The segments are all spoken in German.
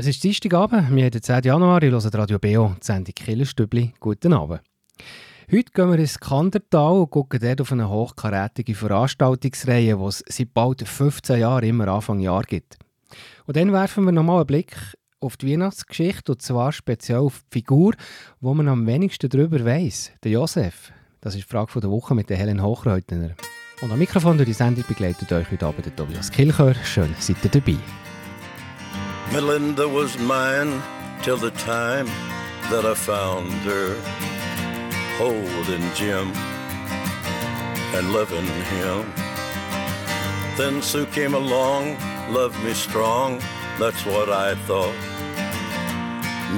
Es ist Dienstagabend, wir haben den 10. Januar, ich höre Radio Beo, die Sendung Kilchstübli. Guten Abend. Heute gehen wir ins Kandertal und schauen dort auf eine hochkarätige Veranstaltungsreihe, die es seit bald 15 Jahren immer Anfang Jahr gibt. Und dann werfen wir nochmal einen Blick auf die Weihnachtsgeschichte, und zwar speziell auf die Figur, wo man am wenigsten darüber weiss, der Josef. Das ist die Frage der Woche mit der Helen Hochreutner. Und am Mikrofon durch die Sendung begleitet euch heute Abend der Tobias Kilchör. Schön, seid ihr dabei. Melinda was mine till the time that I found her, holding Jim and loving him. Then Sue came along, loved me strong, that's what I thought,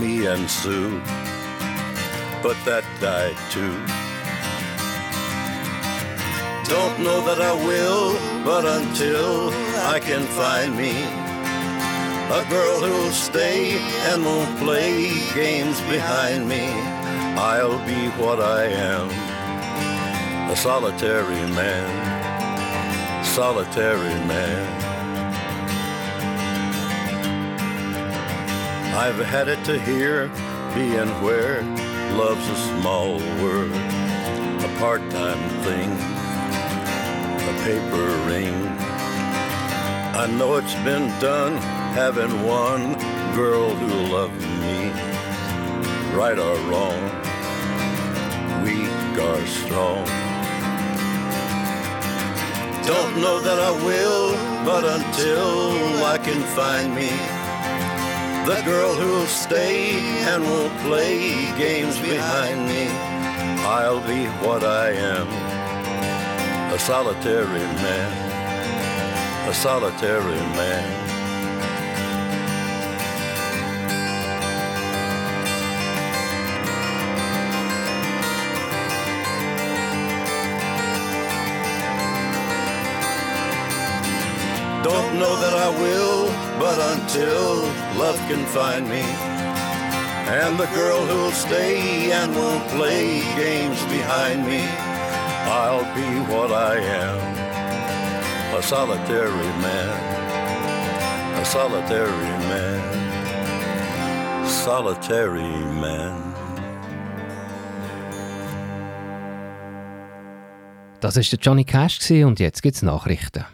me and Sue, but that died too. Don't know that I will, but until I can find me a girl who'll stay and won't play games behind me, I'll be what I am, a solitary man. I've had it to hear, being where love's a small word, a part-time thing, a paper ring. I know it's been done, having one girl who loved me, right or wrong, weak or strong. Don't know that I will, but until I can find me the girl who'll stay and won't play games behind me, I'll be what I am, a solitary man. Don't know that I will, but until love can find me and the girl who'll stay and won't play games behind me, I'll be what I am, a solitary man, solitary man. Das war Johnny Cash und jetzt gibt's Nachrichten.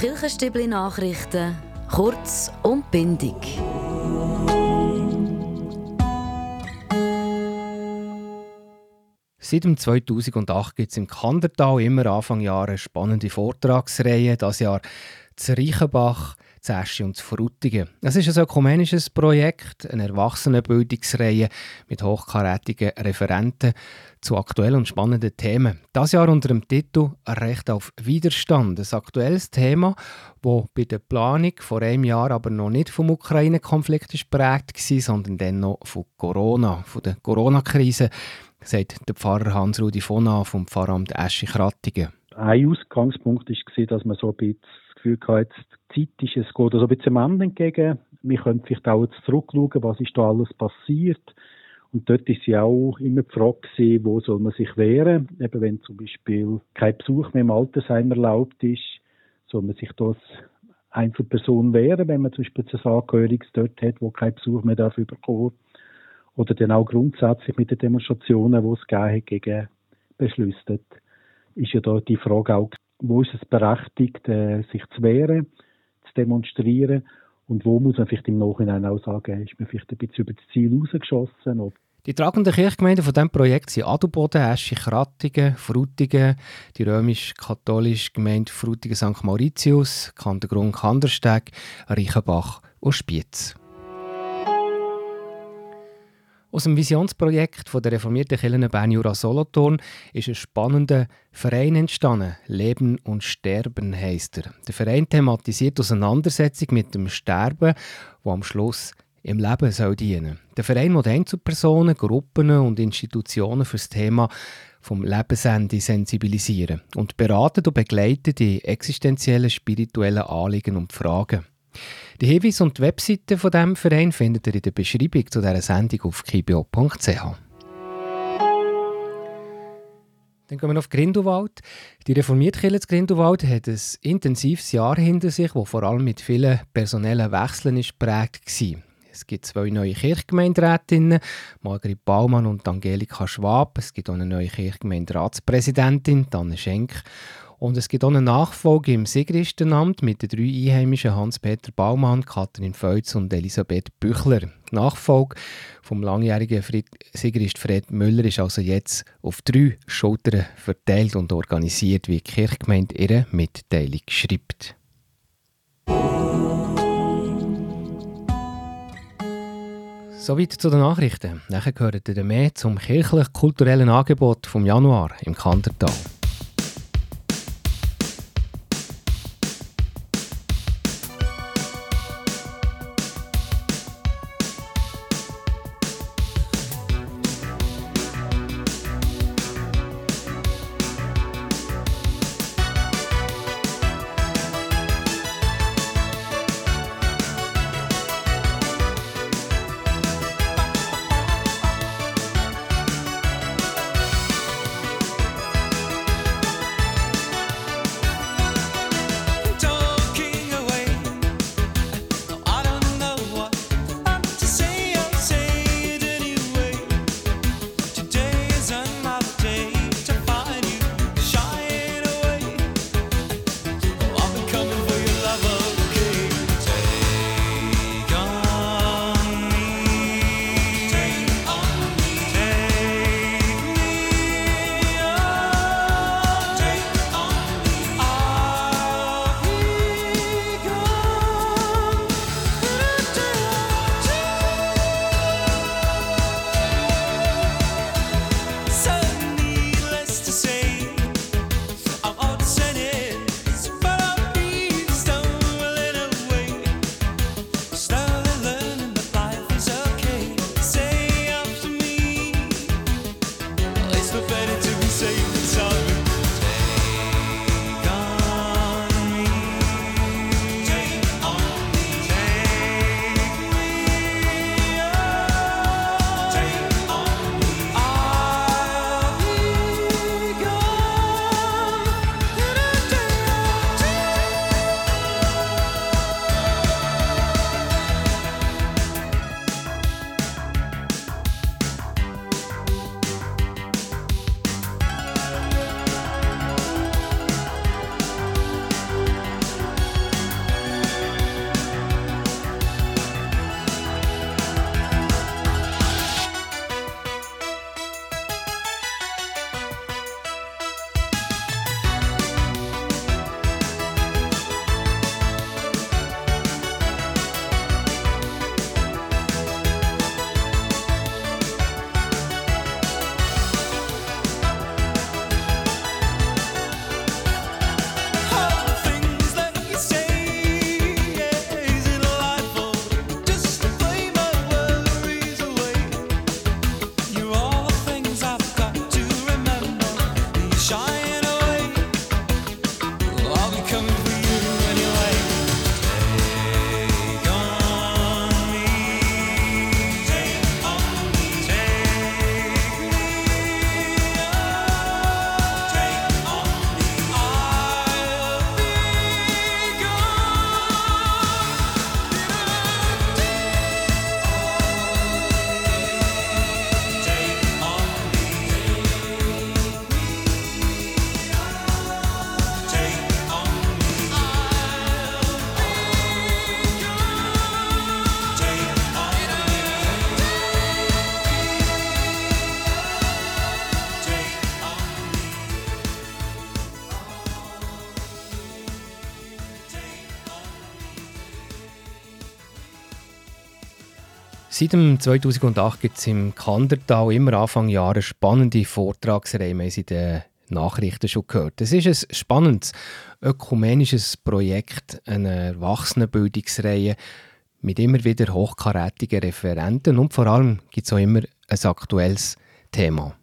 Kirchenstübli-Nachrichten, kurz und bindig. Seit 2008 gibt es im Kandertal immer Anfang Jahr eine spannende Vortragsreihe, dieses Jahr zu Reichenbach, zu Äschi und zu Frutigen. Es ist ein ökumenisches Projekt, eine Erwachsenenbildungsreihe mit hochkarätigen Referenten zu aktuellen und spannenden Themen. Das Jahr unter dem Titel «Recht auf Widerstand», ein aktuelles Thema, das bei der Planung vor einem Jahr aber noch nicht vom Ukraine-Konflikt geprägt war, sondern dann noch von Corona, von der Corona-Krise, sagt der Pfarrer Hans-Ruedi Vonah vom Pfarramt Äschi-Krattigen. Ein Ausgangspunkt war, dass man so ein bisschen das Gefühl hatte, die Zeit ist, es geht so ein bisschen dem Ende entgegen. Wir können vielleicht auch jetzt zurückschauen, was ist da alles passiert. Und dort war ja auch immer die Frage, wo soll man sich wehren? Eben wenn zum Beispiel kein Besuch mehr im Altersheim erlaubt ist, soll man sich das Einzelperson wehren, wenn man zum Beispiel ein Angehöriges dort hat, wo kein Besuch mehr darf überkommen. Oder dann auch grundsätzlich mit den Demonstrationen, die es gegeben hat, gegen Beschlüsse. Ist ja da die Frage auch, wo ist es berechtigt, sich zu wehren, zu demonstrieren? Und wo muss man vielleicht im Nachhinein auch sagen, ist man vielleicht ein bisschen über das Ziel rausgeschossen? Oder? Die tragenden Kirchgemeinden von diesem Projekt sind Adelboden, Äschi-Krattigen, Frutigen, die römisch-katholische Gemeinde Frutigen St. Mauritius, Kandergrund, Kandersteg, Reichenbach und Spiez. Aus dem Visionsprojekt von der reformierten Kirche Bern-Jura-Solothurn ist ein spannender Verein entstanden. «Leben und Sterben» heisst er. Der Verein thematisiert die Auseinandersetzung mit dem Sterben, das am Schluss im Leben soll dienen. Der Verein will Einzelpersonen, Gruppen und Institutionen für das Thema vom Lebensende sensibilisieren und beraten und begleiten die existenziellen, spirituellen Anliegen und Fragen. Die Hinweise und die Webseite von diesem Verein findet ihr in der Beschreibung zu dieser Sendung auf kibo.ch. Dann gehen wir auf Grindelwald. Die reformierte Kirche Grindelwald hat ein intensives Jahr hinter sich, das vor allem mit vielen personellen Wechseln geprägt war. Es gibt 2 neue Kirchgemeinderätinnen, Margrit Baumann und Angelika Schwab. Es gibt auch eine neue Kirchgemeinderatspräsidentin, Tanne Schenk. Und es gibt auch eine Nachfolge im Sigristenamt mit den 3 einheimischen Hans-Peter Baumann, Kathrin Feuz und Elisabeth Büchler. Die Nachfolge vom langjährigen Sigrist Fred Müller ist also jetzt auf 3 Schultern verteilt und organisiert, wie die Kirchgemeinde ihre Mitteilung schreibt. Soweit zu den Nachrichten. Nachher gehört ihr mehr zum kirchlich-kulturellen Angebot vom Januar im Kandertal. Seit 2008 gibt es im Kandertal immer Anfang Jahr eine spannende Vortragsreihe. Wir haben in den Nachrichten schon gehört. Es ist ein spannendes ökumenisches Projekt, eine Erwachsenenbildungsreihe mit immer wieder hochkarätigen Referenten und vor allem gibt es auch immer ein aktuelles Thema.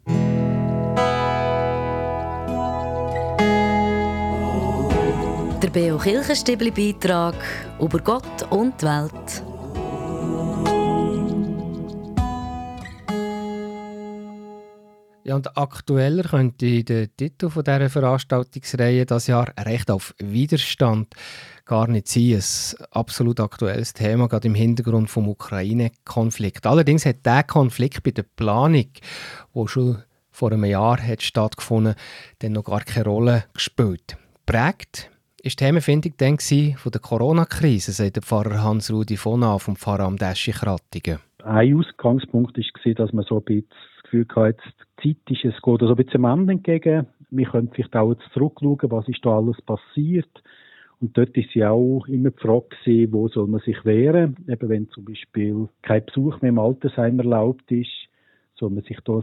Der Beo Kilchstübli-Beitrag über Gott und die Welt. Ja, und aktueller könnte der Titel von dieser Veranstaltungsreihe das Jahr «Recht auf Widerstand» gar nicht sein. Ein absolut aktuelles Thema, gerade im Hintergrund vom Ukraine-Konflikt. Allerdings hat dieser Konflikt bei der Planung, die schon vor einem Jahr hat stattgefunden, dann noch gar keine Rolle gespielt. Prägt war die Themenfindung dann von der Corona-Krise, sagt der Pfarrer Hans-Ruedi Vonah vom Pfarramt Äschi-Krattigen. Ein Ausgangspunkt war, dass man so ein bisschen das Gefühl hatte, die Zeit ist, es geht also ein bisschen dem Ende entgegen. Wir können vielleicht auch jetzt zurückschauen, was ist da alles passiert. Und dort war ja auch immer die Frage, wo soll man sich wehren? Eben wenn zum Beispiel kein Besuch mehr im Altersheim erlaubt ist, soll man sich das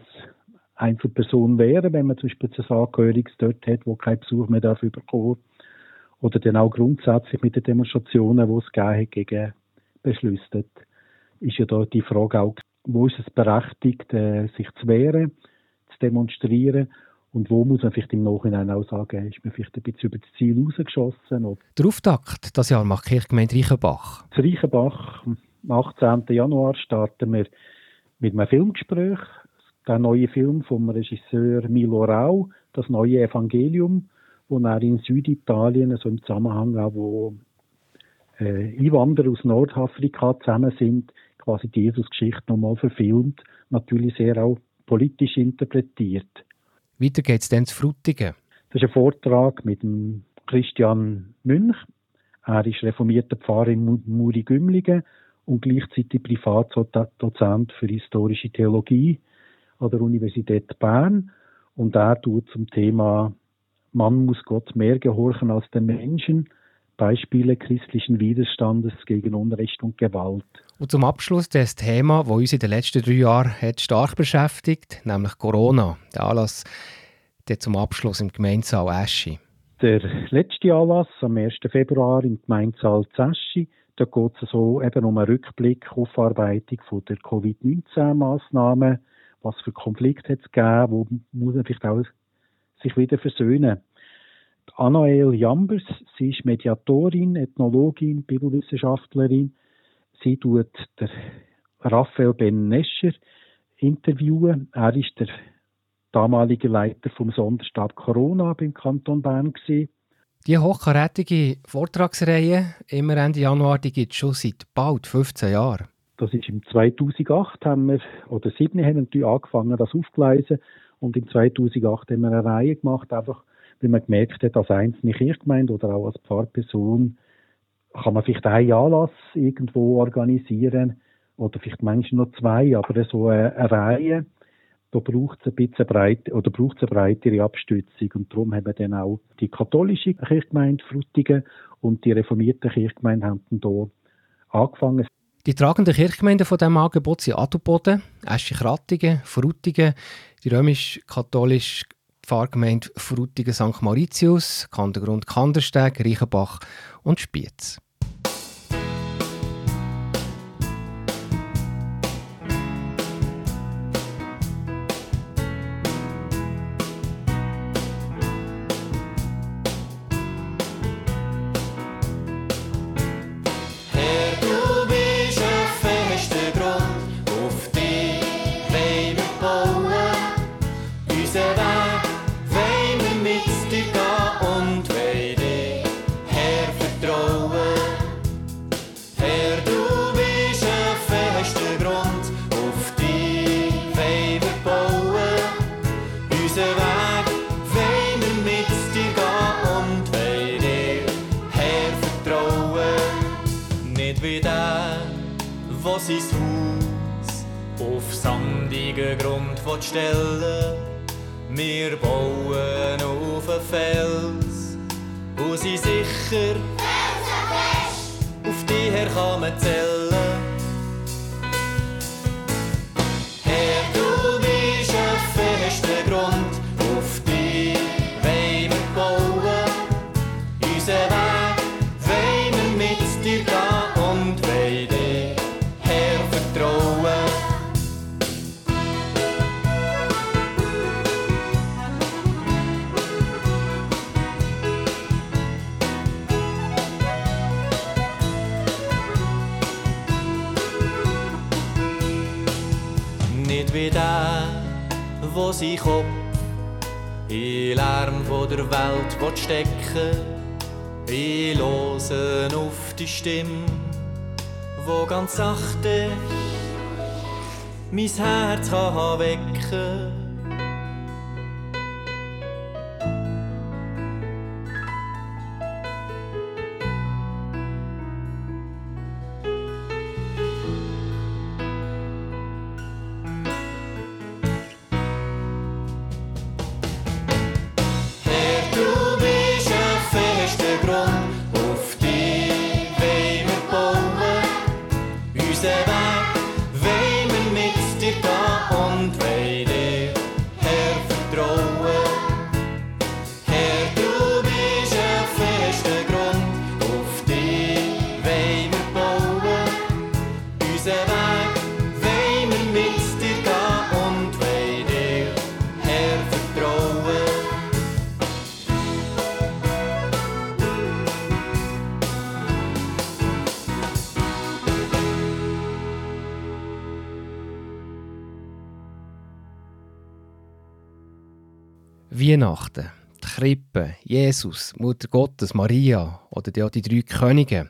Einzelperson wehren, wenn man zum Beispiel ein Angehöriges dort hat, wo kein Besuch mehr dafür bekommt. Oder dann auch grundsätzlich mit den Demonstrationen, die es gegeben hat, gegen Beschlüsse. Ist ja da die Frage auch, wo ist es berechtigt, sich zu wehren, zu demonstrieren, und wo muss man vielleicht im Nachhinein auch sagen, ist man vielleicht ein bisschen über das Ziel rausgeschossen. Oder? Der Auftakt dieses Jahr macht Kirchgemeinde Reichenbach. In Reichenbach, am 18. Januar, starten wir mit einem Filmgespräch. Der neue Film vom Regisseur Milo Rau, «Das neue Evangelium», wo er in Süditalien, also im Zusammenhang auch, wo Einwanderer aus Nordafrika zusammen sind, quasi die Jesus-Geschichte nochmal verfilmt, natürlich sehr auch politisch interpretiert. Weiter geht es dann zu Frutigen. Das ist ein Vortrag mit dem Christian Münch. Er ist reformierter Pfarrer in Muri-Gümligen und gleichzeitig Privatdozent für historische Theologie an der Universität Bern. Und er tut zum Thema «Man muss Gott mehr gehorchen als den Menschen», Beispiele christlichen Widerstandes gegen Unrecht und Gewalt. Und zum Abschluss das Thema, das uns in den letzten 3 Jahren hat stark beschäftigt, nämlich Corona. Der Anlass der zum Abschluss im Gemeindesaal Äschi. Der letzte Anlass am 1. Februar im Gemeindesaal Äschi. Da geht es also eben um einen Rückblick auf die Aufarbeitung der Covid-19-Massnahmen. Was für Konflikte hat es gegeben, wo muss man vielleicht auch sich wieder versöhnen. Annael Jambers, sie ist Mediatorin, Ethnologin, Bibelwissenschaftlerin. Sie tut der Raphael Ben-Nescher interviewen. Er ist der damalige Leiter vom Sonderstab Corona beim Kanton Bern gewesen. Die hochkarätige Vortragsreihe immer Ende Januar, die gibt es schon seit bald 15 Jahren. Das ist im 2008 haben wir oder 2007 haben wir angefangen, das aufzugleisen, und im 2008 haben wir eine Reihe gemacht, einfach weil man gemerkt hat, als einzelne Kirchgemeinde oder auch als Pfarrperson kann man vielleicht einen Anlass irgendwo organisieren oder vielleicht manchmal noch 2, aber so eine Reihe, da braucht es ein bisschen eine breitere Abstützung. Und darum haben wir dann auch die katholische Kirchgemeinde Frutigen und die reformierte Kirchgemeinde haben dann hier angefangen. Die tragenden Kirchgemeinden von diesem Angebot sind Adelboden, Äschi-Krattigen, Frutigen, die römisch-katholische Pfarrgemeinde Frutigen St. Mauritius, Kandergrund, Kandersteg, Reichenbach und Spiez. Wir bauen auf einen Fels und sind sicher, felsenfest, auf die her kann man zählen. Herr, du bist ein fester Grund, auf die wollen wir bauen. Unseren Weg wollen wir mit dir gehen und wollen dir, Herr, vertrauen. wo sein Kopf in Lärm von der Welt will stecken. Ich höre auf die Stimme, wo ganz sachte mein Herz kann wecken. Weihnachten, die Krippe, Jesus, Mutter Gottes, Maria oder ja, die drei Könige.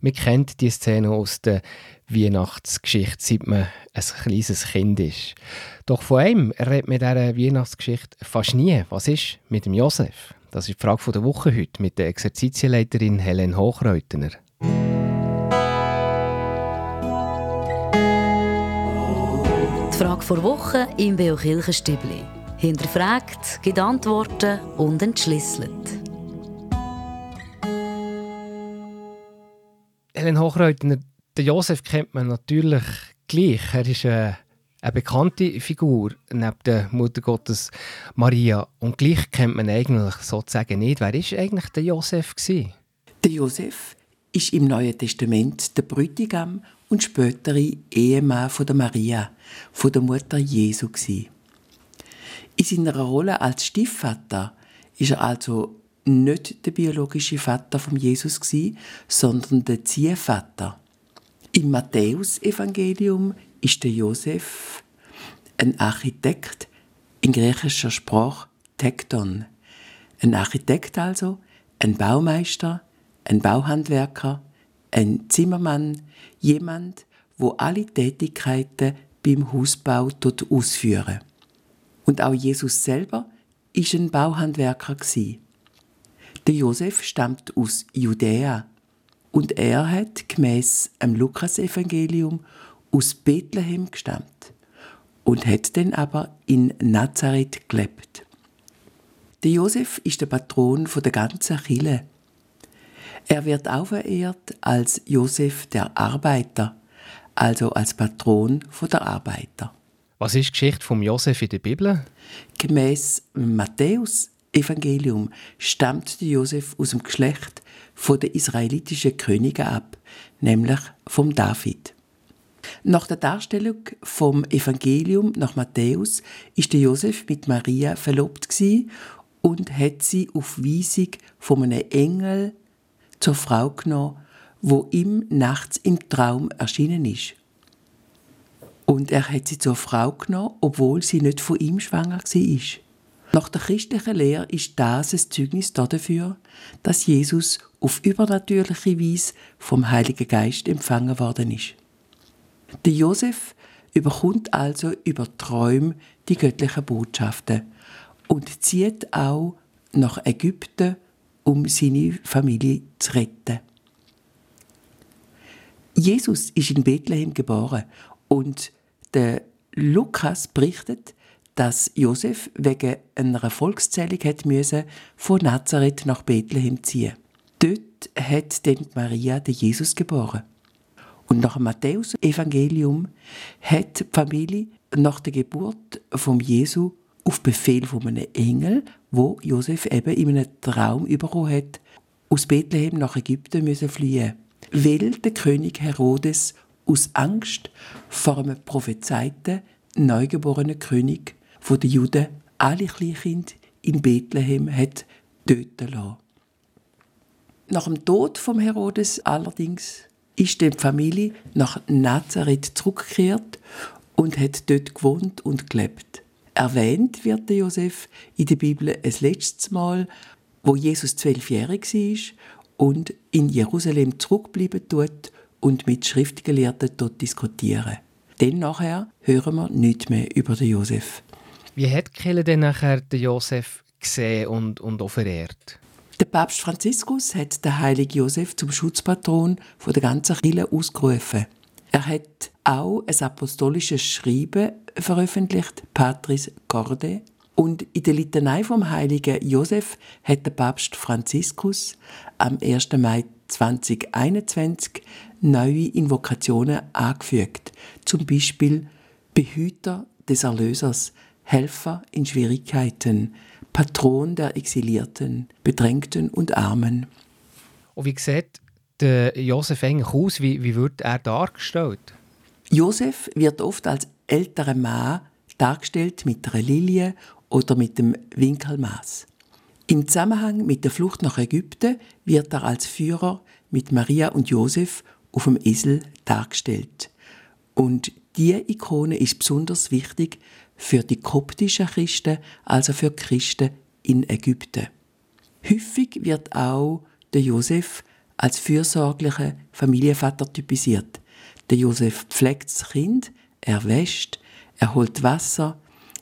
Man kennt diese Szene aus der Weihnachtsgeschichte, seit man ein kleines Kind ist. Doch von einem redet man in dieser Weihnachtsgeschichte fast nie. Was ist mit dem Josef? Das ist die Frage der Woche heute mit der Exerzitienleiterin Helen Hochreutner. Die Frage der Woche im Beo Kilchstübli. Hinterfragt, gibt Antworten und entschlüsselt. Helen Hochreutner, den Josef kennt man natürlich gleich. Er ist eine bekannte Figur neben der Mutter Gottes Maria. Und gleich kennt man eigentlich sozusagen nicht. Wer war eigentlich der Josef? Der Josef ist im Neuen Testament der Brütigam und spätere Ehemann von der Maria, von der Mutter Jesu. In seiner Rolle als Stiefvater war er also nicht der biologische Vater von Jesus, sondern der Ziehvater. Im Matthäusevangelium ist der Josef ein Architekt, in griechischer Sprache Tekton. Ein Architekt also, ein Baumeister, ein Bauhandwerker, ein Zimmermann, jemand, der alle Tätigkeiten beim Hausbau ausführt. Und auch Jesus selber war ein Bauhandwerker. Der Josef stammt aus Judäa und er hat gemäss dem Lukas-Evangelium aus Bethlehem gestammt und hat dann aber in Nazareth gelebt. Der Josef ist der Patron der ganzen Kirche. Er wird auch verehrt als Josef der Arbeiter, also als Patron der Arbeiter. Was ist die Geschichte von Josef in der Bibel? Gemäss Matthäus-Evangelium stammt der Josef aus dem Geschlecht der israelitischen Könige ab, nämlich vom David. Nach der Darstellung vom Evangelium nach Matthäus ist der Josef mit Maria verlobt und hat sie auf Weisung von einem Engel zur Frau genommen, wo ihm nachts im Traum erschienen ist. Und er hat sie zur Frau genommen, obwohl sie nicht von ihm schwanger war. Nach der christlichen Lehre ist das ein Zeugnis dafür, dass Jesus auf übernatürliche Weise vom Heiligen Geist empfangen worden ist. Der Josef überkommt also über Träume die göttlichen Botschaften und zieht auch nach Ägypten, um seine Familie zu retten. Jesus ist in Bethlehem geboren und der Lukas berichtet, dass Josef wegen einer Volkszählung von Nazareth nach Bethlehem ziehen musste. Dort hat dann Maria den Jesus geboren. Und nach dem Matthäus-Evangelium hat die Familie nach der Geburt von Jesus auf Befehl von einem Engel, wo Josef eben in einem Traum bekommen hat, aus Bethlehem nach Ägypten fliehen musste, weil der König Herodes aus Angst vor einem prophezeiten neugeborenen König der Juden alle Kleinkinder in Bethlehem hat töten lassen. Nach dem Tod von Herodes allerdings ist die Familie nach Nazareth zurückgekehrt und hat dort gewohnt und gelebt. erwähnt wird der Josef in der Bibel ein letztes Mal, wo Jesus 12-jährig war und in Jerusalem zurückbleiben tut und mit Schriftgelehrten dort diskutieren. Dann nachher hören wir nichts mehr über den Josef. Wie hat Kelle denn nachher den Josef gesehen und auch verehrt? Der Papst Franziskus hat den heiligen Josef zum Schutzpatron von der ganzen Kirche ausgerufen. Er hat auch ein apostolisches Schreiben veröffentlicht, Patris Corde. Und in der Litanei vom heiligen Josef hat der Papst Franziskus am 1. Mai 2021 neue Invokationen angefügt. Zum Beispiel Behüter des Erlösers, Helfer in Schwierigkeiten, Patron der Exilierten, Bedrängten und Armen. Und wie sieht der Josef eigentlich aus? Wie wird er dargestellt? Josef wird oft als älterer Mann dargestellt mit einer Lilie oder mit dem Winkelmaß. Im Zusammenhang mit der Flucht nach Ägypten wird er als Führer mit Maria und Josef auf dem Esel dargestellt. Und diese Ikone ist besonders wichtig für die koptischen Christen, also für Christen in Ägypten. Häufig wird auch der Josef als fürsorglicher Familienvater typisiert. Der Josef pflegt das Kind, er wäscht, er holt Wasser,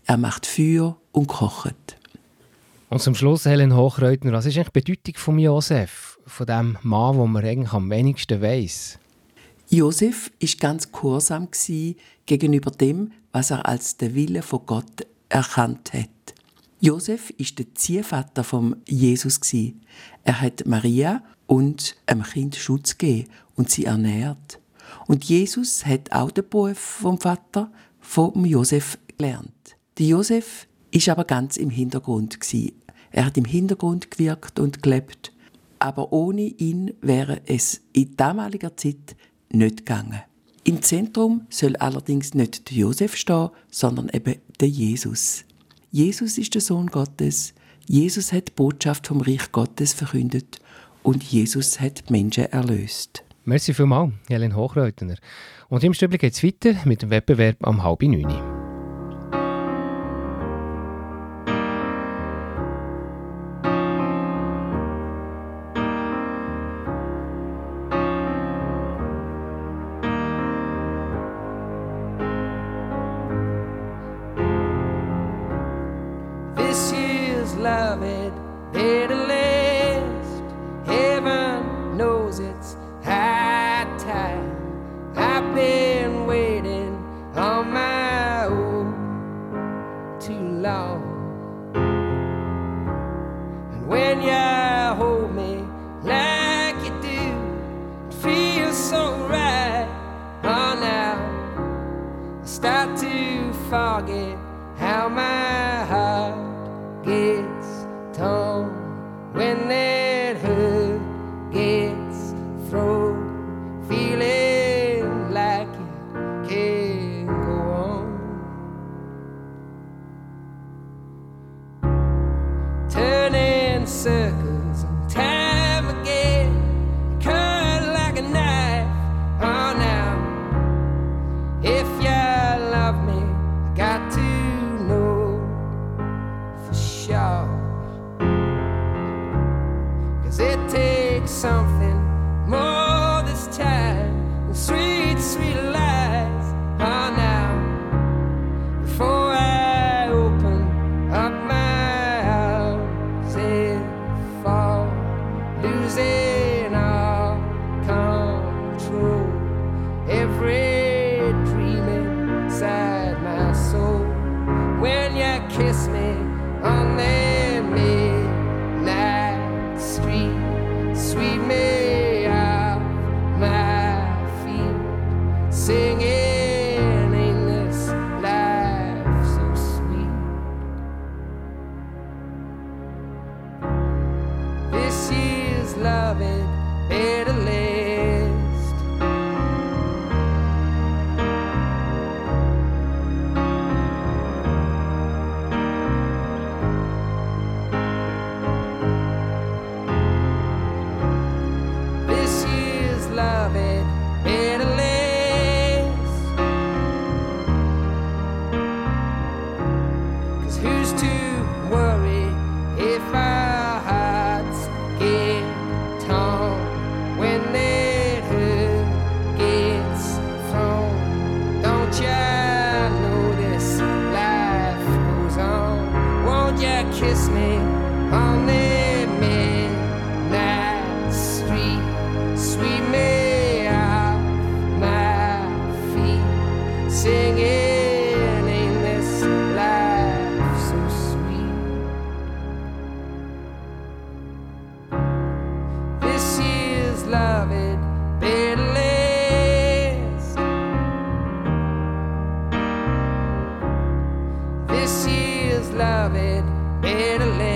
er macht Feuer und kocht. Und zum Schluss, Helen Hochreutner, was ist eigentlich die Bedeutung von Josef, von dem Mann, den man eigentlich am wenigsten weiss? Josef war ganz gehorsam gegenüber dem, was er als den Willen von Gott erkannt hat. Josef war der Ziehvater von Jesus. Er hat Maria und dem Kind Schutz gegeben und sie ernährt. Und Jesus hat auch den Beruf vom Vater, von Josef, gelernt. Der Josef war aber ganz im Hintergrund. Er hat im Hintergrund gewirkt und gelebt. Aber ohne ihn wäre es in damaliger Zeit nicht gegangen. Im Zentrum soll allerdings nicht der Josef stehen, sondern eben der Jesus. Jesus ist der Sohn Gottes. Jesus hat die Botschaft vom Reich Gottes verkündet und Jesus hat die Menschen erlöst. Merci vielmals, Helen Hochreutner. Und im Stübli geht es weiter mit dem Wettbewerb am 8:30. love it bitterest. This year's love it bitterest.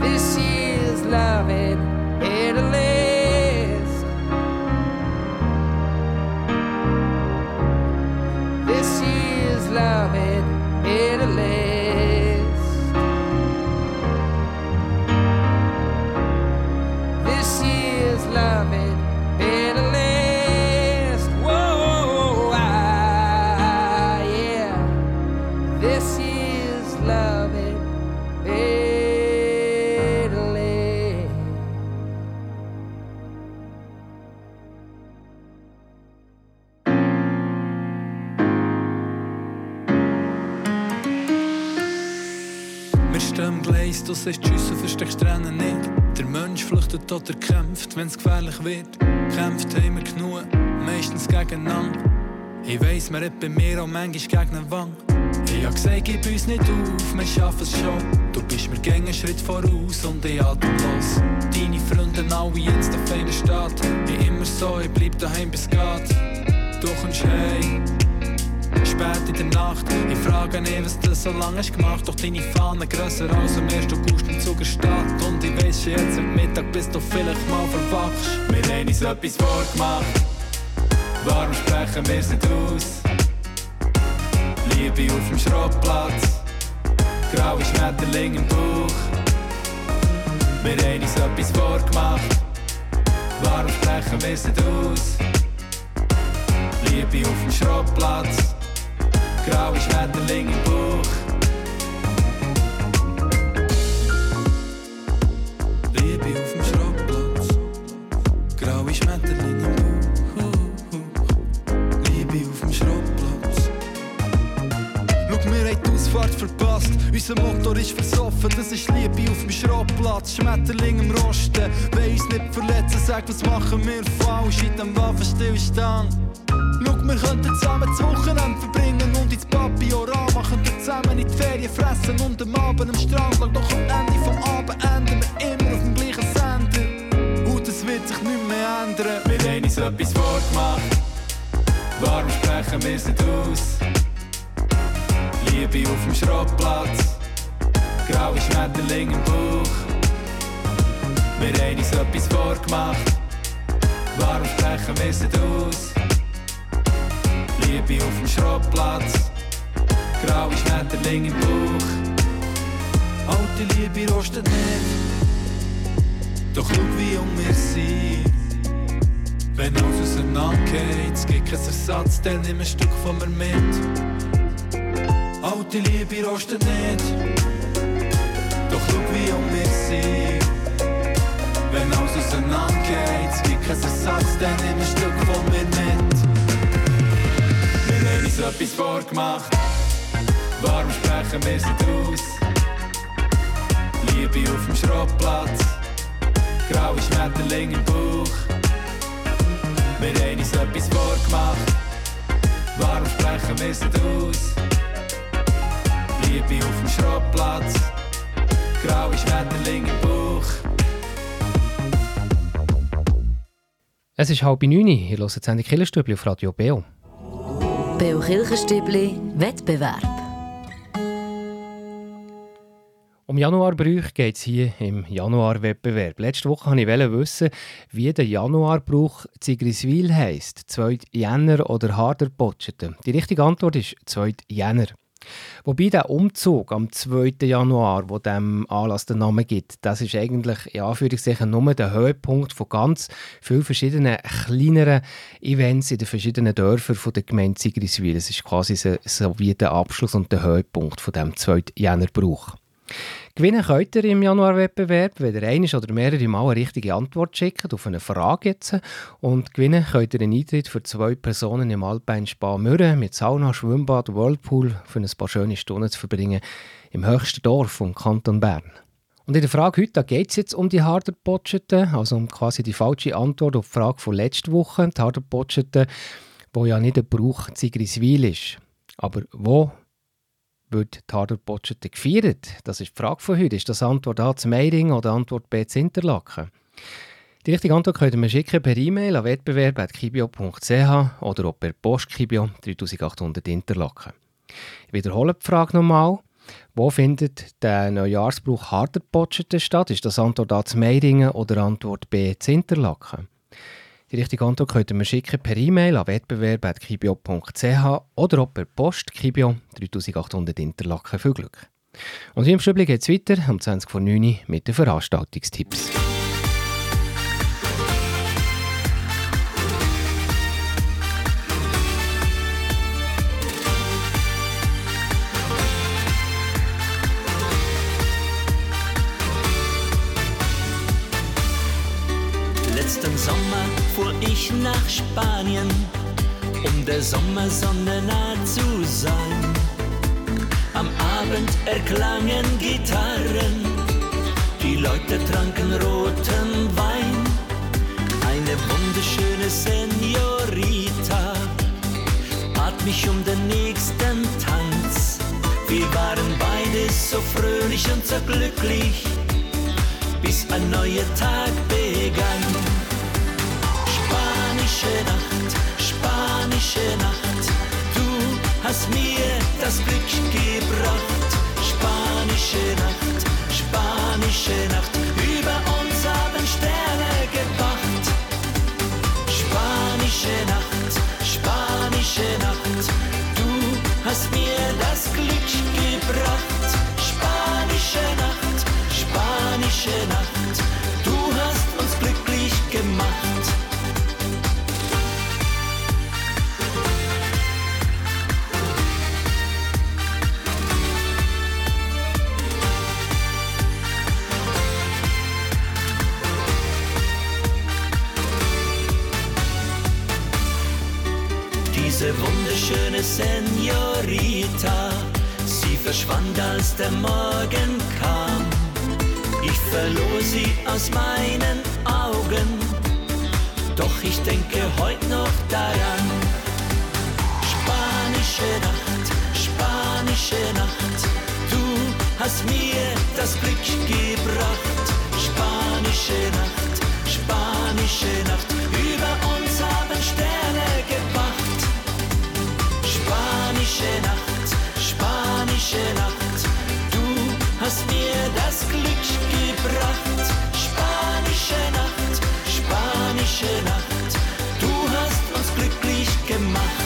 This year's love it bitterest. This year's love it bitterest. Du siehst Schüsse, versteckst Tränen nicht. Der Mensch flüchtet oder kämpft, wenn's gefährlich wird. Kämpft haben wir genug, meistens gegeneinander. Ich weiss, man hat bei mir auch manchmal gegen eine Wand. Ich hab gesagt, gib uns nicht auf, wir schaffen es schon. Du bist mir gäng einen Schritt voraus und ich atemlos. Deine Freunde alle jetzt auf einer Stadt. Wie immer so, ich bleib daheim bis geht. Du kommst heim. Spät in der Nacht, ich frage nicht, was du so lange hast gemacht. Doch deine Fahne grösser als am 1. August im Zug der Stadt. Und ich weiss schon jetzt, am Mittag bist du vielleicht mal verwachst. Wir haben uns etwas vorgemacht, warum sprechen wir es nicht aus? Liebe auf dem Schrottplatz, graue Schmetterlinge im Bauch. Wir haben uns etwas vorgemacht, warum sprechen wir es nicht aus? Liebe auf dem Schrottplatz, graue Schmetterlinge im Bauch. Liebe auf dem Schrottplatz, graue Schmetterlinge im Bauch. Liebe auf dem Schrottplatz. Schau, wir haben die Ausfahrt verpasst. Unser Motor ist versoffen, das ist Liebe auf dem Schrottplatz. Schmetterlinge im Rosten, wollen uns nicht verletzen. Sag, was machen wir falsch in diesem Waffenstillstand? Schau, wir könnten zusammen das Wochenende verbringen und ins Papillora machen, dann zusammen in die Ferien fressen und am Abend am Strand lang. Doch am Ende vom Abend enden wir immer auf dem gleichen Sender. Und es wird sich nicht mehr ändern. Wir haben uns etwas vorgemacht, warum sprechen wir es nicht aus? Liebe auf dem Schrottplatz, graue Schmetterlinge im Bauch. Wir haben uns etwas vorgemacht, warum sprechen wir es nicht aus? Liebe auf dem Schrottplatz, graue Schmetterlinge im Bauch. Alte Liebe rostet nicht, doch schau wie jung wir sind. Wenn alles auseinandergeht, es gibt keinen Ersatz, dann nimm ein Stück von mir mit. Alte Liebe rostet nicht, doch schau wie jung wir sind. Wenn alles auseinandergeht, es gibt keinen Ersatz, dann nimm ein Stück von mir mit. Wir haben uns etwas vorgemacht, warum sprechen wir es nicht aus? Liebe auf dem Schrottplatz, graue Schmetterlinge im Bauch. Wir haben uns etwas vorgemacht, warum sprechen wir es nicht aus? Liebe auf dem Schrottplatz, graue Schmetterlinge im Bauch. Es ist 8:30 Uhr, ihr hört die Sendung Kilchstübli auf Radio Beo. Beo Kilchstübli Wettbewerb. Um Januarbrüche geht es hier im Januarwettbewerb. Letzte Woche wollte ich wissen, wie der Januarbrauch Sigriswil heisst. 2. Jänner oder Harderpotscheten. Die richtige Antwort ist 2. Jänner. Wobei der Umzug am 2. Januar, der dem Anlass den Namen gibt, das ist eigentlich in Anführungszeichen nur der Höhepunkt von ganz vielen verschiedenen kleineren Events in den verschiedenen Dörfern der Gemeinde Sigriswil. Es ist quasi so wie der Abschluss und der Höhepunkt von diesem 2. Jännerbrauch. Gewinnen könnt ihr im Januarwettbewerb, wenn ihr einiges oder mehrere Mal eine richtige Antwort schickt auf eine Frage jetzt. Und gewinnen könnt ihr einen Eintritt für 2 Personen im Alpine Spa Mürren mit Sauna, Schwimmbad, Whirlpool für ein paar schöne Stunden zu verbringen im höchsten Dorf vom Kanton Bern. Und in der Frage heute geht es jetzt um die Harderpotscheten, also um quasi die falsche Antwort auf die Frage von letzter Woche. Die Harderpotscheten, wo ja nicht der Brauch Sigriswil ist. Aber wo wird die Harderbotscherten gefeiert? Das ist die Frage von heute. Ist das Antwort A zu Meiringen oder Antwort B zu Interlaken? Die richtige Antwort könnt ihr mir schicken per E-Mail an wettbewerb@kibo.ch oder auch per Post Kibo 3800 Interlaken. Ich wiederhole die Frage nochmal. Wo findet der Neujahrsbrauch Harderbotscherten statt? Ist das Antwort A zu Meiringen oder Antwort B zu Interlaken? Die richtige Antwort könnt ihr mir schicken per E-Mail an wettbewerb@kibo.ch oder auch per Post Kibo 3800 Interlaken. Viel Glück. Und hier im Stübli geht es weiter um 20.09 Uhr mit den Veranstaltungstipps. Letzten Sommer fuhr ich nach Spanien, um der Sommersonne nah zu sein. Am Abend erklangen Gitarren, die Leute tranken roten Wein. Eine wunderschöne Senorita bat mich um den nächsten Tanz. Wir waren beide so fröhlich und so glücklich, bis ein neuer Tag begann. Spanische Nacht, spanische Nacht, du hast mir das Glück gebracht. Spanische Nacht, spanische Nacht, über uns haben Sterne gewacht. Spanische Nacht, spanische Nacht, du hast mir das Glück gebracht. Spanische Nacht, spanische Nacht, du hast uns glücklich gemacht. Diese wunderschöne Senorita, sie verschwand, als der Morgen kam. Ich verlor sie aus meinen Augen, doch ich denke heute noch daran. Spanische Nacht, du hast mir das Glück gebracht. Spanische Nacht, über uns haben Sterne gewacht. Spanische Nacht, du hast mir das Glück gebracht. Spanische Nacht, du hast uns glücklich gemacht.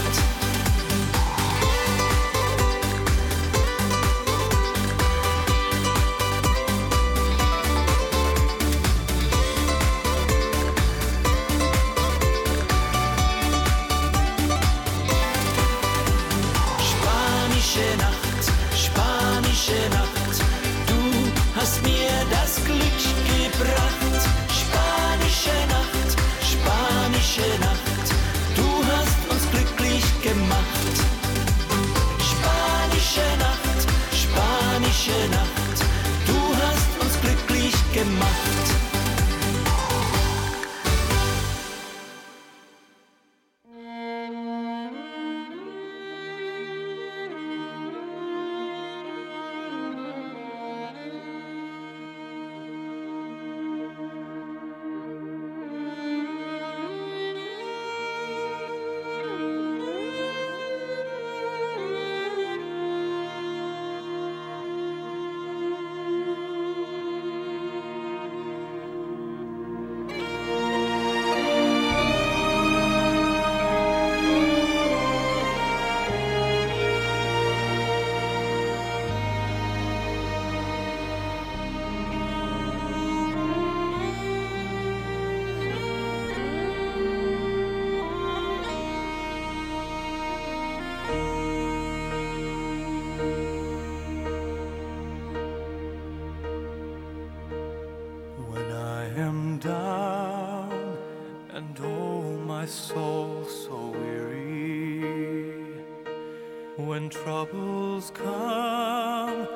Troubles come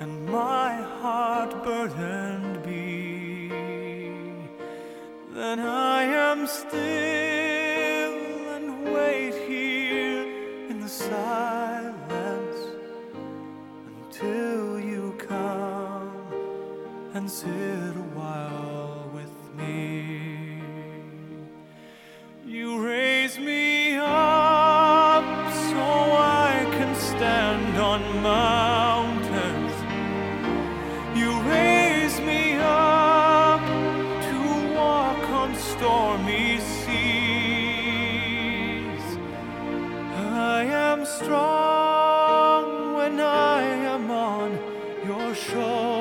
and my heart burdened be, then I am still and wait here in the silence and sit a while with me. You raise me up so I can stand on mountains. You raise me up to walk on stormy seas. I am strong when I am on your shoulder.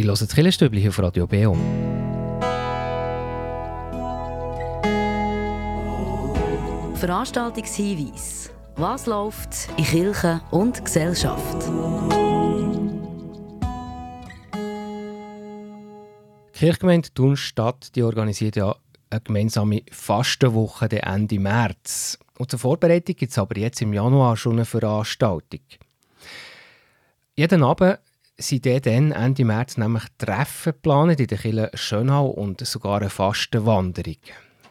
Ich höre das Kilchstübli hier auf Radio Beo. Veranstaltungshinweis. Was läuft in Kirche und Gesellschaft? Die Kirchgemeinde Thun-Stadt organisiert ja eine gemeinsame Fastenwoche Ende März. Und zur Vorbereitung gibt es aber jetzt im Januar schon eine Veranstaltung. Jeden Abend sind dann Ende März nämlich Treffen geplant in der Kirche Schönau und sogar eine Fastenwanderung.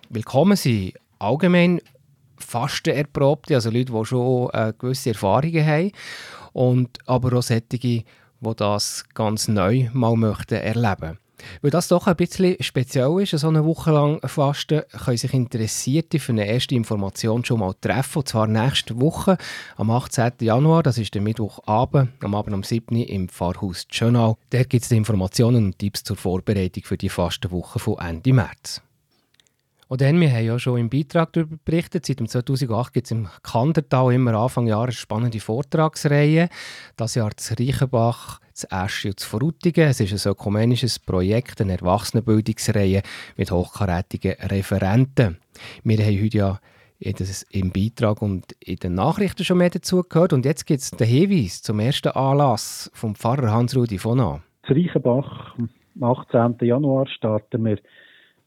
Willkommen sind allgemein Fastenerprobte, also Leute, die schon gewisse Erfahrungen haben, und aber auch solche, die das ganz neu mal möchten erleben. Weil das doch ein bisschen speziell ist, so eine Woche lang Fasten, können sich Interessierte für eine erste Information schon mal treffen. Und zwar nächste Woche, am 18. Januar, das ist der Mittwochabend, am Abend um 7 Uhr im Pfarrhaus Schönau. Dort gibt es Informationen und Tipps zur Vorbereitung für die Fastenwoche von Ende März. Und dann, wir haben ja schon im Beitrag darüber berichtet, seit 2008 gibt es im Kandertal immer Anfang Jahr eine spannende Vortragsreihe. Das Jahr in Reichenbach, in Äschi und in Frutigen. Es ist ein ökumenisches Projekt, eine Erwachsenenbildungsreihe mit hochkarätigen Referenten. Wir haben heute ja im Beitrag und in den Nachrichten schon mehr dazu gehört. Und jetzt gibt es den Hinweis zum ersten Anlass vom Pfarrer Hans-Ruedi Vonah. In Reichenbach, am 18. Januar, starten wir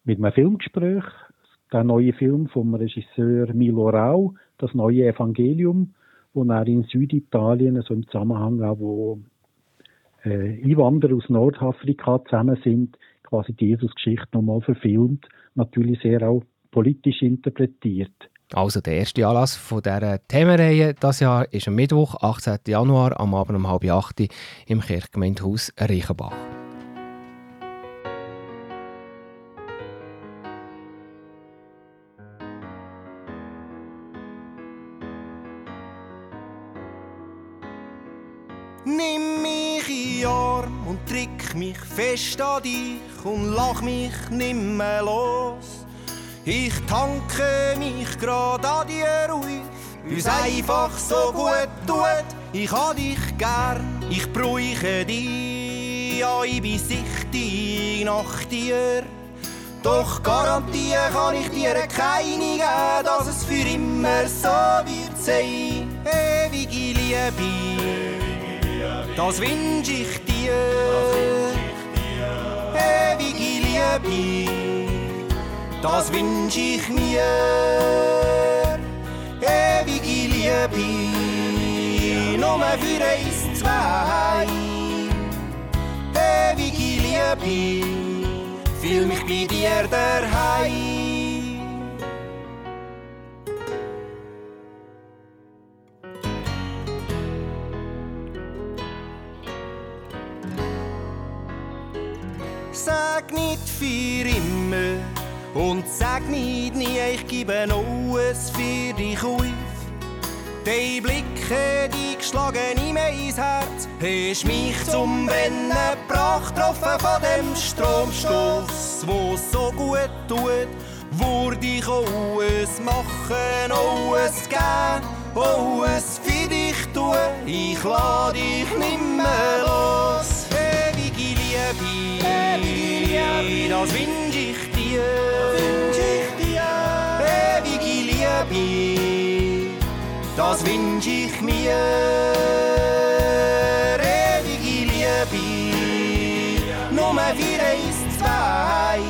mit einem Filmgespräch. Der neue Film vom Regisseur Milo Rau, «Das neue Evangelium», wo er in Süditalien, also im Zusammenhang auch, wo Einwanderer aus Nordafrika zusammen sind, quasi die Jesus-Geschichte nochmal verfilmt, natürlich sehr auch politisch interpretiert. Also der erste Anlass von dieser Themenreihe dieses Jahr ist am Mittwoch, 18. Januar, am Abend um 19:30 im Kirchgemeindehaus Reichenbach. Nimm mich in Arm und drück mich fest an dich und lach mich nimmer los. Ich tanke mich grad an dir auf, uns einfach so gut tut. Ich hab dich gern, ich bräuche dich, ja, ich bin süchtig nach dir. Doch Garantie kann ich dir keine geben, dass es für immer so wird sein. Ewige Liebe, das wünsche ich dir. Ewige Liebe, das wünsche ich mir, ewige Liebe, nur für uns zwei. Ewige Liebe, fühl mich bei dir daheim. Sag nicht für immer und sag nicht nie, ich gebe alles für dich auf. Deine Blicke, die geschlagen in mein Herz, hast mich zum Brennen gebracht, getroffen von dem Stromstoß, wo so gut tut. Würde ich alles machen, alles geben, alles für dich tun. Ich lade dich nimmer los. Ewige Liebe, ewige Liebe, das wünsche ich dir. Das wünsche ich mir, ewige Liebe, nur für uns zwei.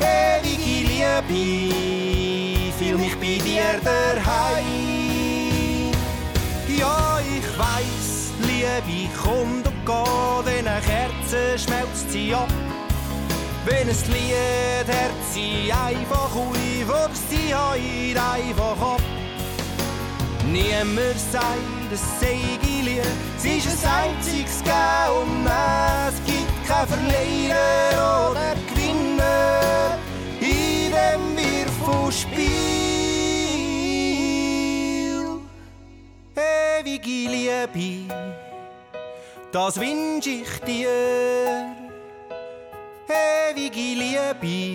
Ewige Liebe, fühl mich bei dir daheim. Ja, ich weiss, Liebe kommt und geht, wenn ein Herz schmelzt sie ab. Wenn es Lied hört sie einfach auf, ob sie heute einfach ab. Niemand sagt, es sei lieb, es ist ein einziges Geben und Nehmen. Es gibt kein Verlierer oder Gewinner in dem Wirr von Spiel. Ewige Liebe, das wünsch ich dir. Ewige Liebe,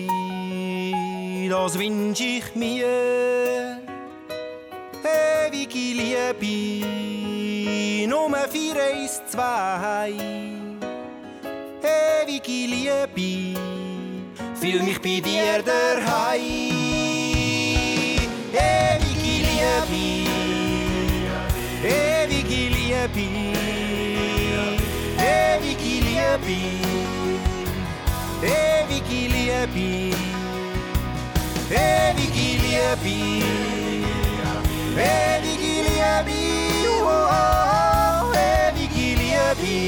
das wünsch ich mir. Ewige Liebe, nur für uns zwei. Ewige Liebe, fühl mich bei dir daheim. Ewige Liebe, ewige Liebe, ewige Liebe, ewige Liebe, ewige Liebe. Ewige Liebe, oh, oh, oh, ewige Liebe.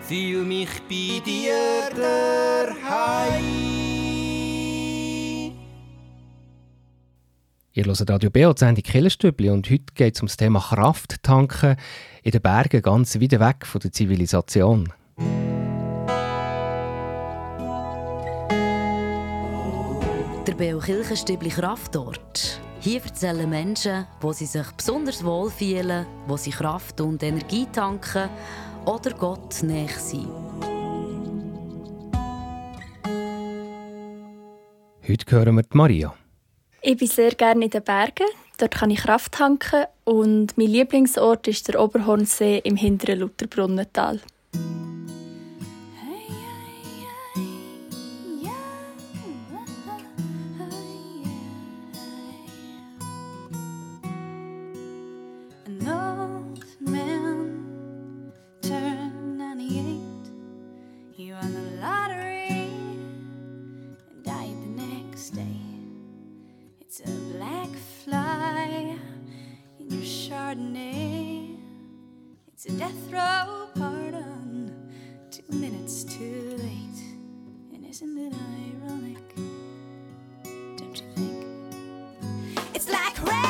Fühl mich bei dir daheim. Ihr hört Radio Beo, die Sendung Kilchstübli, und heute geht es um das Thema Krafttanken in den Bergen ganz weit weg von der Zivilisation. Der Beo Kilchstübli Kraftort. Hier erzählen Menschen, wo sie sich besonders wohl fühlen, wo sie Kraft und Energie tanken oder Gott näher sind. Heute hören wir die Maria. Ich bin sehr gerne in den Bergen. Dort kann ich Kraft tanken. Und mein Lieblingsort ist der Oberhornsee im hinteren Lutherbrunnental. morning. It's a death row pardon, 2 minutes too late. And isn't it ironic? Don't you think? It's like rain.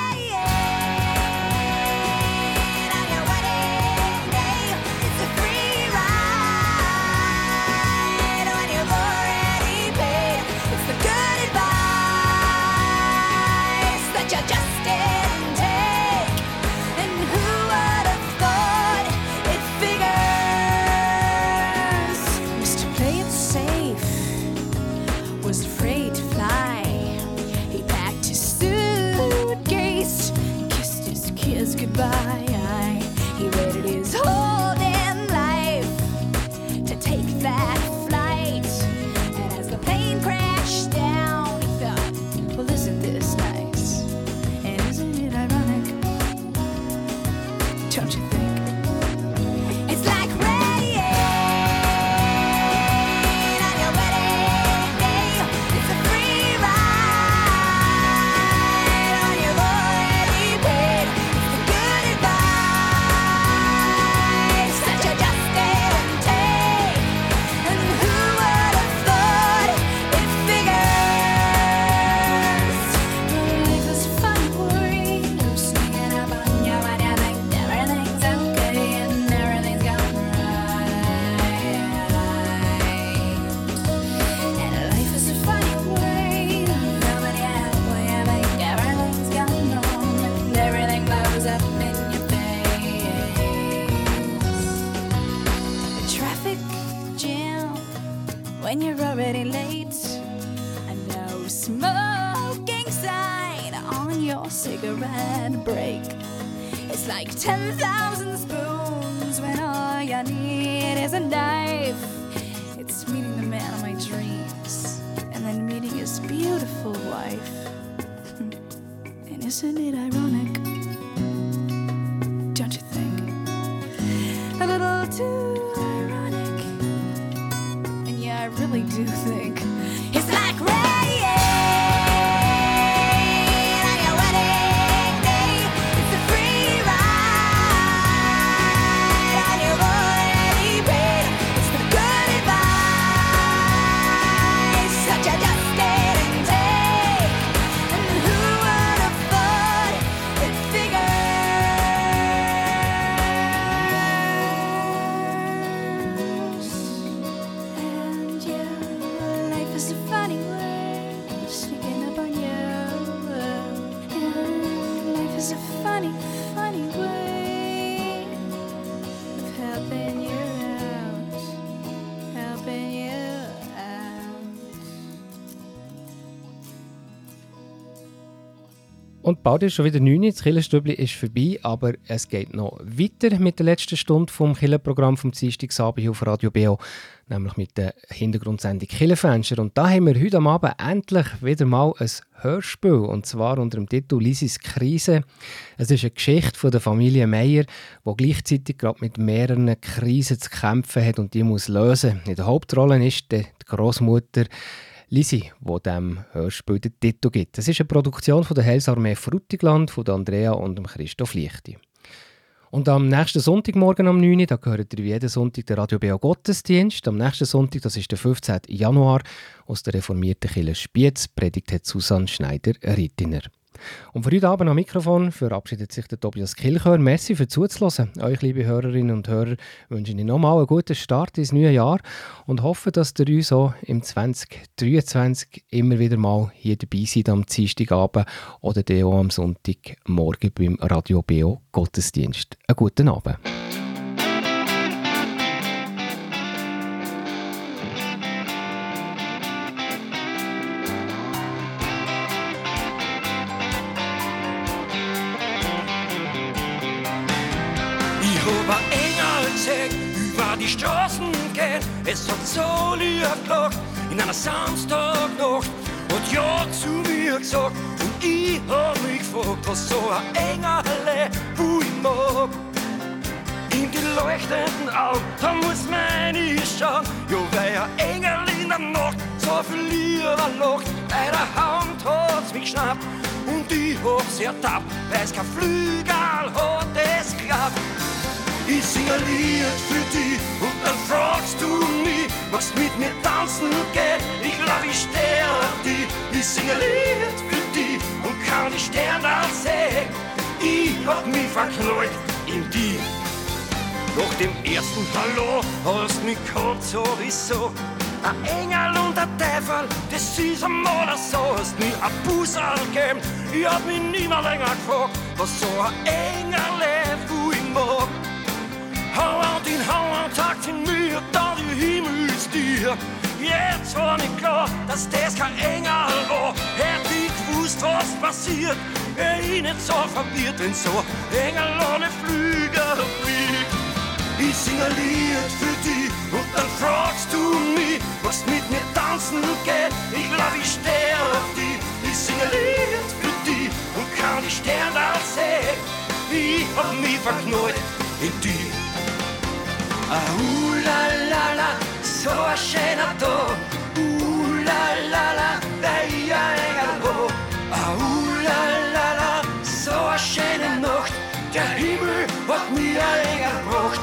Und bald ist schon wieder 9 Uhr, das Kilchstübli ist vorbei, aber es geht noch weiter mit der letzten Stunde vom Killerprogramm vom Dienstagsabend auf Radio Beo, nämlich mit der Hintergrundsendung Killerfenster. Und da haben wir heute am Abend endlich wieder mal ein Hörspiel, und zwar unter dem Titel «Lisis Krise». Es ist eine Geschichte von der Familie Meier, die gleichzeitig gerade mit mehreren Krisen zu kämpfen hat und die muss lösen. In der Hauptrolle ist die Großmutter Lisi, die dem Hörspiel den Titel gibt. Es ist eine Produktion von der Heilsarmee Frutigen, von Andrea und dem Christoph Lichti. Und am nächsten Sonntagmorgen um 9 Uhr, da gehört ihr wie jeden Sonntag den Radio Beo Gottesdienst. Am nächsten Sonntag, das ist der 15. Januar, aus der reformierten Kirche Spiez, predigt hat Susanne Schneider-Rittiner. Und für heute Abend am Mikrofon verabschiedet sich der Tobias Kilchör. Merci für zuzuhören. Euch, liebe Hörerinnen und Hörer, wünsche ich nochmal einen guten Start ins neue Jahr und hoffe, dass ihr uns auch im 2023 immer wieder mal hier dabei seid am Dienstagabend oder dann auch am Sonntagmorgen beim Radio Beo Gottesdienst. Einen guten Abend. Die Straßen gehen, es hat so lieb gelacht in einer Samstagnacht. Und ja zu mir gesagt, und ich hab mich gefragt, was so ein Engerle, wo ich mag. In die leuchtenden Augen, da muss man nicht schauen, ja, weil ein Engel in der Nacht so viel lieber lacht. Bei der Hand hat's mich geschnappt und ich hab's ertappt, weil's kein Flügel hatte. ein Lied für dich und dann fragst du mich, magst mit mir tanzen gehen? Ich lach, ich steh auf dich, ich sing ein Lied für dich und kann die Sterne sehen. Ich hab mich verknallt in dich. Nach dem ersten Hallo hast mich gehabt sowieso. Ein Engel und ein Teufel, das ist einmal so, hast mir ein Busserl gegeben. Ich hab mich nimmer länger gefragt, was so ein Engel wo ich mag. Hauend, sagt in mir, da die Himmel ist dir. Jetzt war nicht klar, dass das kein Engel war. Hätt ich gewusst, was passiert, wär ich nicht so verwirrt, wenn so ein Engel ohne Flügel fliegt. Ich sing ein Lied für dich und dann fragst du mich, was mit mir tanzen geht. Ich glaub, ich steh auf dich. Ich sing ein Lied für dich und kann die Sterne sehen. Ich hab mich verknallt in dich. Ah, la la la, so ein schöner Tag. La la la, da ich ein Engel war. Ah, la la la, so eine schöne Nacht. Der Himmel hat mir ein Engel gebracht.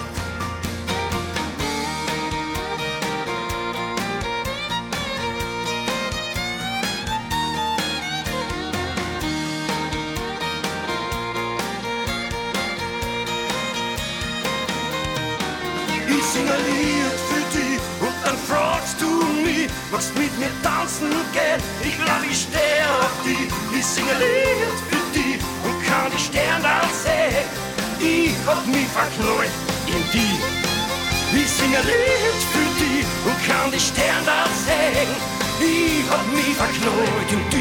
Ich sing ein Lied für dich und dann fragst du mich, magst mit mir tanzen gehen? Ich glaub, ich steh auf dich. Ich sing ein Lied für dich und kann die Sterne sehen. Ich hab mich verknallt in dich. Ich sing ein Lied für dich und kann die Sterne sehen. Ich hab mich verknallt in dich.